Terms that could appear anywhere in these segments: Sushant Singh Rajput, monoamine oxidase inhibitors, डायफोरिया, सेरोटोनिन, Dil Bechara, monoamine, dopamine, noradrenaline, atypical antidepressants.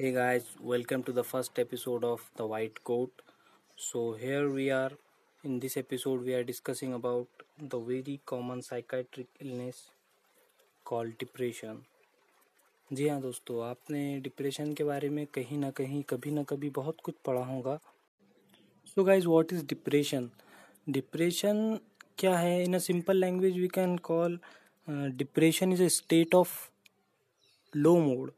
Hey guys, welcome to the first episode of The White Coat. So here we are. In this episode we are discussing about the very common psychiatric illness called depression. जी हाँ दोस्तों, आपने depression के बारे में कहीं ना कहीं कभी ना कभी बहुत कुछ पढ़ा होगा. So guys, what is depression? Depression क्या है? In a simple language we can call depression is a state of low mood.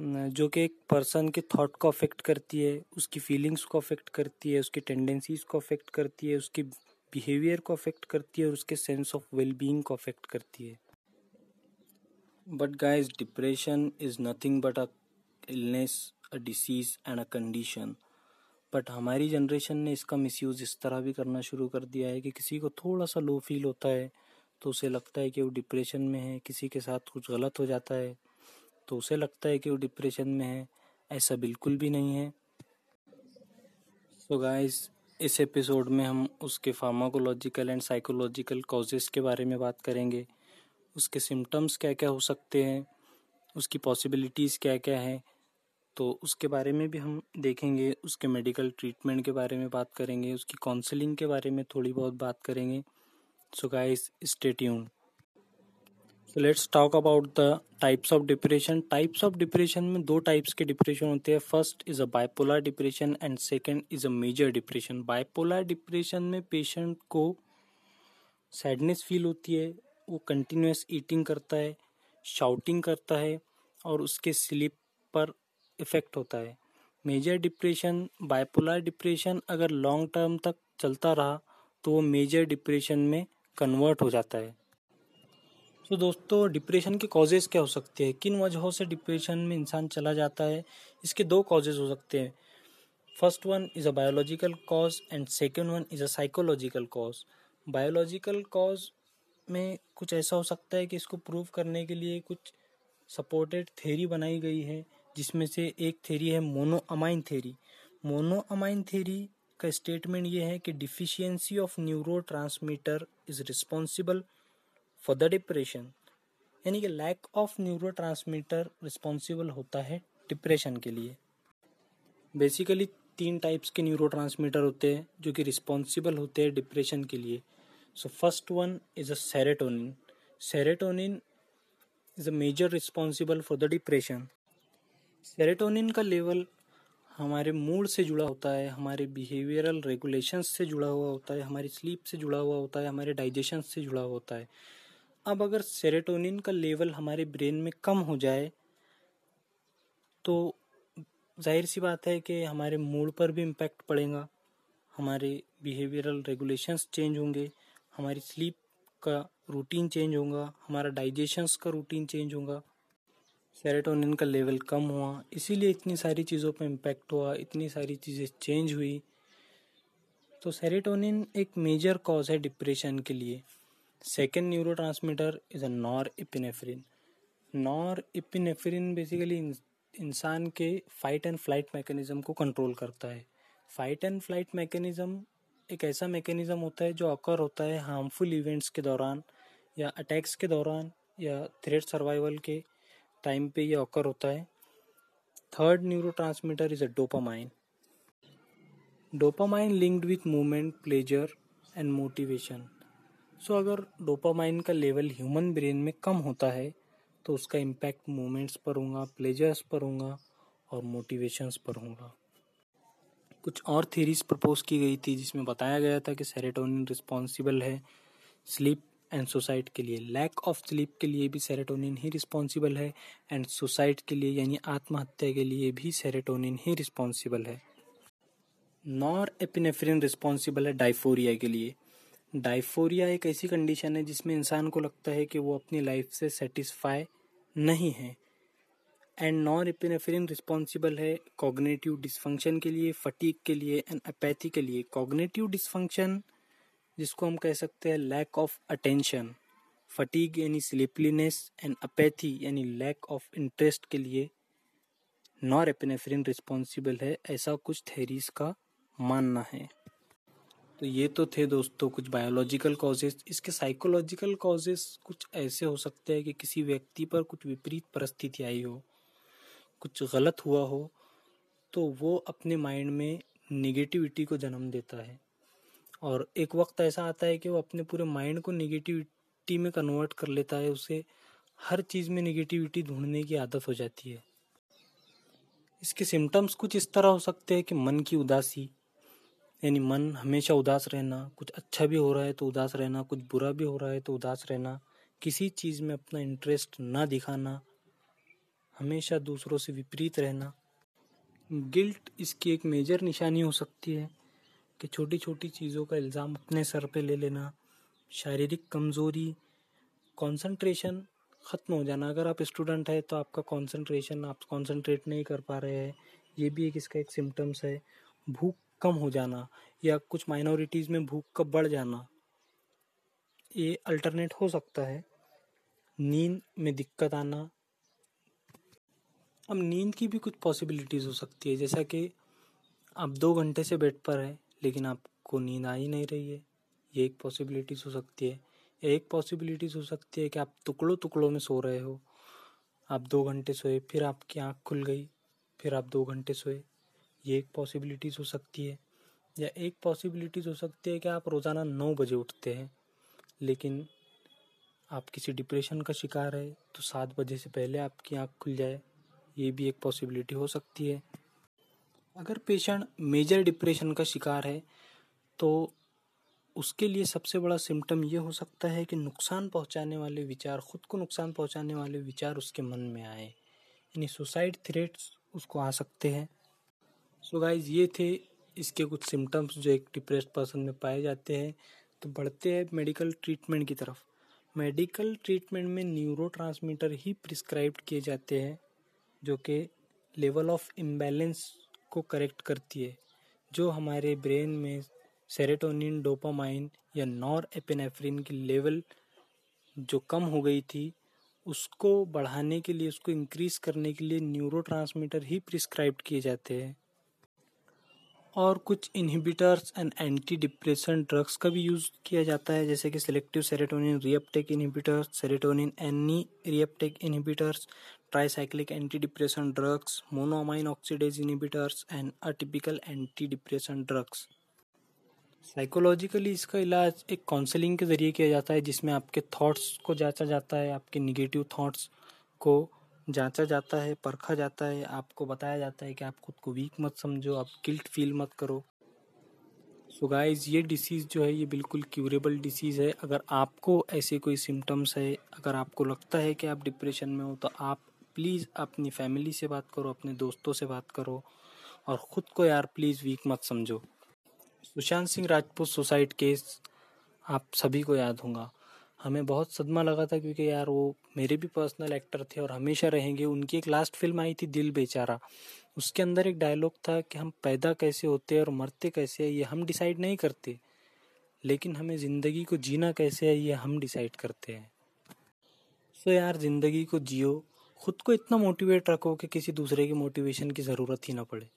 जो कि एक पर्सन के थॉट को अफेक्ट करती है, उसकी फीलिंग्स को अफेक्ट करती है, उसकी टेंडेंसीज़ को अफेक्ट करती है, उसके बिहेवियर को अफेक्ट करती है और उसके सेंस ऑफ वेलबीइंग को अफेक्ट करती है. But guys, depression is nothing but a illness, a disease and a condition. But हमारी जनरेशन ने इसका मिसयूज़ इस तरह भी करना शुरू कर दिया है कि किसी को थोड़ा सा लो फील होता है तो उसे लगता है कि वो डिप्रेशन में है. किसी के साथ कुछ गलत हो जाता है तो उसे लगता है कि वो डिप्रेशन में है. ऐसा बिल्कुल भी नहीं है. सो गाइस, इस एपिसोड में हम उसके फार्माकोलॉजिकल एंड साइकोलॉजिकल कॉजेस के बारे में बात करेंगे. उसके सिम्टम्स क्या क्या हो सकते हैं, उसकी पॉसिबिलिटीज़ क्या क्या हैं, तो उसके बारे में भी हम देखेंगे. उसके मेडिकल ट्रीटमेंट के बारे में बात करेंगे, उसकी काउंसलिंग के बारे में थोड़ी बहुत बात करेंगे. So guys, stay tuned. So let's talk about the types of depression. Types of depression में दो टाइप्स के डिप्रेशन होते हैं. First is a bipolar depression and second is a major depression. Bipolar depression में पेशेंट को sadness feel होती है, वो कंटिन्यूस ईटिंग करता है, शाउटिंग करता है और उसके स्लीप पर इफ़ेक्ट होता है. मेजर डिप्रेशन, बाइपोलर डिप्रेशन अगर लॉन्ग टर्म तक चलता रहा तो वो मेजर डिप्रेशन में कन्वर्ट हो जाता है. तो दोस्तों, डिप्रेशन के कॉजेज़ क्या हो सकते हैं? किन वजहों से डिप्रेशन में इंसान चला जाता है? इसके दो कॉजेज़ हो सकते हैं. First one is a biological cause and second one is a psychological cause. Biological cause में कुछ ऐसा हो सकता है कि इसको प्रूव करने के लिए कुछ सपोर्टेड थेरी बनाई गई है, जिसमें से एक थेरी है मोनोअमाइन थेरी. मोनोअमाइन थेरी का स्टेटमेंट ये है कि deficiency of neurotransmitter is responsible for the depression, यानी कि लैक ऑफ न्यूरोट्रांसमीटर रिस्पॉन्सिबल होता है डिप्रेशन के लिए. बेसिकली तीन टाइप्स के न्यूरोट्रांसमीटर होते हैं जो कि रिस्पॉन्सिबल होते हैं डिप्रेशन के लिए. So first one is a सेरोटोनिन. सेरोटोनिन is a major responsible for the depression. सेरोटोनिन का लेवल हमारे मूड से जुड़ा होता है, हमारे बिहेवियरल रेगुलेशंस से जुड़ा हुआ होता है, हमारी स्लीप से जुड़ा हुआ होता है, हमारे डाइजेशन से जुड़ा हुआ होता है. अब अगर सेरोटोनिन का लेवल हमारे ब्रेन में कम हो जाए तो जाहिर सी बात है कि हमारे मूड पर भी इम्पैक्ट पड़ेगा, हमारे बिहेवियरल रेगुलेशंस चेंज होंगे, हमारी स्लीप का रूटीन चेंज होगा, हमारा डाइजेशंस का रूटीन चेंज होगा. सेरोटोनिन का लेवल कम हुआ, इसीलिए इतनी सारी चीज़ों पर इम्पैक्ट हुआ, इतनी सारी चीज़ें चेंज हुई. तो सेरोटोनिन एक मेजर कॉज है डिप्रेशन के लिए. Second neurotransmitter is a norepinephrine. Norepinephrine basically इंसान के फाइट एंड फ्लाइट मैकेनिज़्म को कंट्रोल करता है. फाइट एंड फ्लाइट मैकेनिज़्म एक ऐसा मैकेनिज़्म होता है जो अकर होता है हार्मफुल इवेंट्स के दौरान या अटैक्स के दौरान या थ्रेट सर्वाइवल के टाइम पे ये ऑकर होता है. Third neurotransmitter is a dopamine. Dopamine linked with movement, pleasure and motivation. So अगर डोपामाइन का लेवल ह्यूमन ब्रेन में कम होता है तो उसका इम्पैक्ट मूवमेंट्स पर होगा, प्लेजर्स पर होगा और मोटिवेशंस पर होगा. कुछ और थीरीज प्रपोज की गई थी जिसमें बताया गया था कि सेरोटोनिन रिस्पॉन्सिबल है स्लीप एंड सुसाइड के लिए. लैक ऑफ स्लीप के लिए भी सेरोटोनिन ही रिस्पॉन्सिबल है एंड सुसाइड के लिए यानी आत्महत्या के लिए भी सेरोटोनिन ही रिस्पॉन्सिबल है. नॉरएपिनेफ्रिन रिस्पॉन्सिबल है डायफोरिया के लिए. डायफोरिया एक ऐसी कंडीशन है जिसमें इंसान को लगता है कि वो अपनी लाइफ से सेटिस्फाई नहीं है. एंड नॉरएपिनेफ्रिन रिस्पॉन्सिबल है कॉग्निटिव डिसफंक्शन के लिए, फटीग के लिए एंड अपैथी के लिए. कॉग्निटिव डिसफंक्शन जिसको हम कह सकते हैं लैक ऑफ अटेंशन, फटीग यानी स्लीपलीनेस एंड अपैथी यानी लैक ऑफ इंटरेस्ट के लिए नॉरएपिनेफ्रिन रिस्पॉन्सिबल है. ऐसा कुछ थेरीज का मानना है. तो ये तो थे दोस्तों कुछ बायोलॉजिकल कॉजेज़. इसके साइकोलॉजिकल कॉजेज़ कुछ ऐसे हो सकते हैं कि किसी व्यक्ति पर कुछ विपरीत परिस्थिति आई हो, कुछ गलत हुआ हो तो वो अपने माइंड में नेगेटिविटी को जन्म देता है। और एक वक्त ऐसा आता है कि वो अपने पूरे माइंड को नेगेटिविटी में कन्वर्ट कर लेता है, उसे हर चीज़ में नेगेटिविटी ढूंढने की आदत हो जाती है। इसके सिम्टम्स कुछ इस तरह हो सकते हैं कि मन की उदासी, यानी मन हमेशा उदास रहना, कुछ अच्छा भी हो रहा है तो उदास रहना, कुछ बुरा भी हो रहा है तो उदास रहना, किसी चीज़ में अपना इंटरेस्ट ना दिखाना, हमेशा दूसरों से विपरीत रहना। गिल्ट इसकी एक मेजर निशानी हो सकती है कि छोटी छोटी चीज़ों का इल्ज़ाम अपने सर पे ले लेना, शारीरिक कमज़ोरी, कंसंट्रेशन ख़त्म हो जाना। अगर आप स्टूडेंट हैं तो आपका कंसंट्रेशन, आप कंसंट्रेट नहीं कर पा रहे हैं, ये भी एक इसका एक सिम्टम्स है। भूख कम हो जाना या कुछ माइनॉरिटीज़ में भूख का बढ़ जाना, ये अल्टरनेट हो सकता है। नींद में दिक्कत आना। अब नींद की भी कुछ पॉसिबिलिटीज़ हो सकती है, जैसा कि आप 2 घंटे से बेड पर हैं लेकिन आपको नींद आ ही नहीं रही है, ये एक पॉसिबिलिटीज़ हो सकती है। एक पॉसिबिलिटीज़ हो सकती है कि आप टुकड़ों में सो रहे हो, आप 2 घंटे सोए, फिर आपकी आँख खुल गई, फिर आप 2 घंटे सोए, ये एक पॉसिबिलिटीज़ हो सकती है। या एक पॉसिबिलिटीज़ हो सकती है कि आप रोज़ाना 9 बजे उठते हैं लेकिन आप किसी डिप्रेशन का शिकार है तो 7 बजे से पहले आपकी आँख खुल जाए, ये भी एक पॉसिबिलिटी हो सकती है। अगर पेशेंट मेजर डिप्रेशन का शिकार है तो उसके लिए सबसे बड़ा सिम्टम ये हो सकता है कि नुकसान पहुंचाने वाले विचार, खुद को नुकसान पहुंचाने वाले विचार उसके मन में आए, यानी सुसाइड थ्रेट्स उसको आ सकते हैं। सो गाइज, ये थे इसके कुछ सिम्टम्स जो एक डिप्रेस्ड पर्सन में पाए जाते हैं। तो बढ़ते हैं मेडिकल ट्रीटमेंट की तरफ। मेडिकल ट्रीटमेंट में न्यूरोट्रांसमीटर ही प्रिस्क्राइब किए जाते हैं जो कि लेवल ऑफ इम्बैलेंस को करेक्ट करती है, जो हमारे ब्रेन में सेरोटोनिन, डोपामाइन या नॉरएपिनेफ्रिन की लेवल जो कम हो गई थी उसको बढ़ाने के लिए, उसको इंक्रीज़ करने के लिए न्यूरोट्रांसमीटर ही प्रिस्क्राइब किए जाते हैं। और कुछ inhibitors and anti depression drugs का भी यूज़ किया जाता है, जैसे कि selective सेरोटोनिन reuptake inhibitors, सेरोटोनिन any reuptake inhibitors, tricyclic anti depression drugs, monoamine oxidase inhibitors and atypical anti depression drugs. Psychologically इसका इलाज एक काउंसलिंग के ज़रिए किया जाता है, जिसमें आपके थॉट्स को जांचा जाता है, आपके निगेटिव थॉट्स को जांचा जाता है, परखा जाता है, आपको बताया जाता है कि आप खुद को वीक मत समझो, आप गिल्ट फील मत करो। सो गाइज़, ये डिसीज़ जो है ये बिल्कुल क्यूरेबल डिसीज़ है। अगर आपको ऐसे कोई सिम्टम्स है, अगर आपको लगता है कि आप डिप्रेशन में हो, तो आप प्लीज़ अपनी फैमिली से बात करो, अपने दोस्तों से बात करो और ख़ुद को यार प्लीज़ वीक मत समझो। सुशांत सिंह राजपूत सुसाइड केस आप सभी को याद होगा, हमें बहुत सदमा लगा था क्योंकि यार वो मेरे भी पर्सनल एक्टर थे और हमेशा रहेंगे। उनकी एक लास्ट फिल्म आई थी दिल बेचारा, उसके अंदर एक डायलॉग था कि हम पैदा कैसे होते हैं और मरते कैसे हैं ये हम डिसाइड नहीं करते, लेकिन हमें ज़िंदगी को जीना कैसे है ये हम डिसाइड करते हैं। सो यार, ज़िंदगी को जियो, खुद को इतना मोटिवेट रखो कि किसी दूसरे की मोटिवेशन की ज़रूरत ही ना पड़े।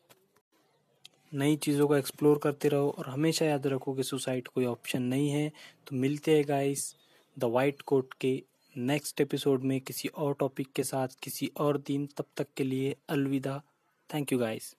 नई चीज़ों को एक्सप्लोर करते रहो और हमेशा याद रखो कि सुसाइड कोई ऑप्शन नहीं है। तो मिलते हैं गाइस द वाइट कोट के नेक्स्ट एपिसोड में किसी और टॉपिक के साथ, किसी और दिन। तब तक के लिए अलविदा। Thank you guys.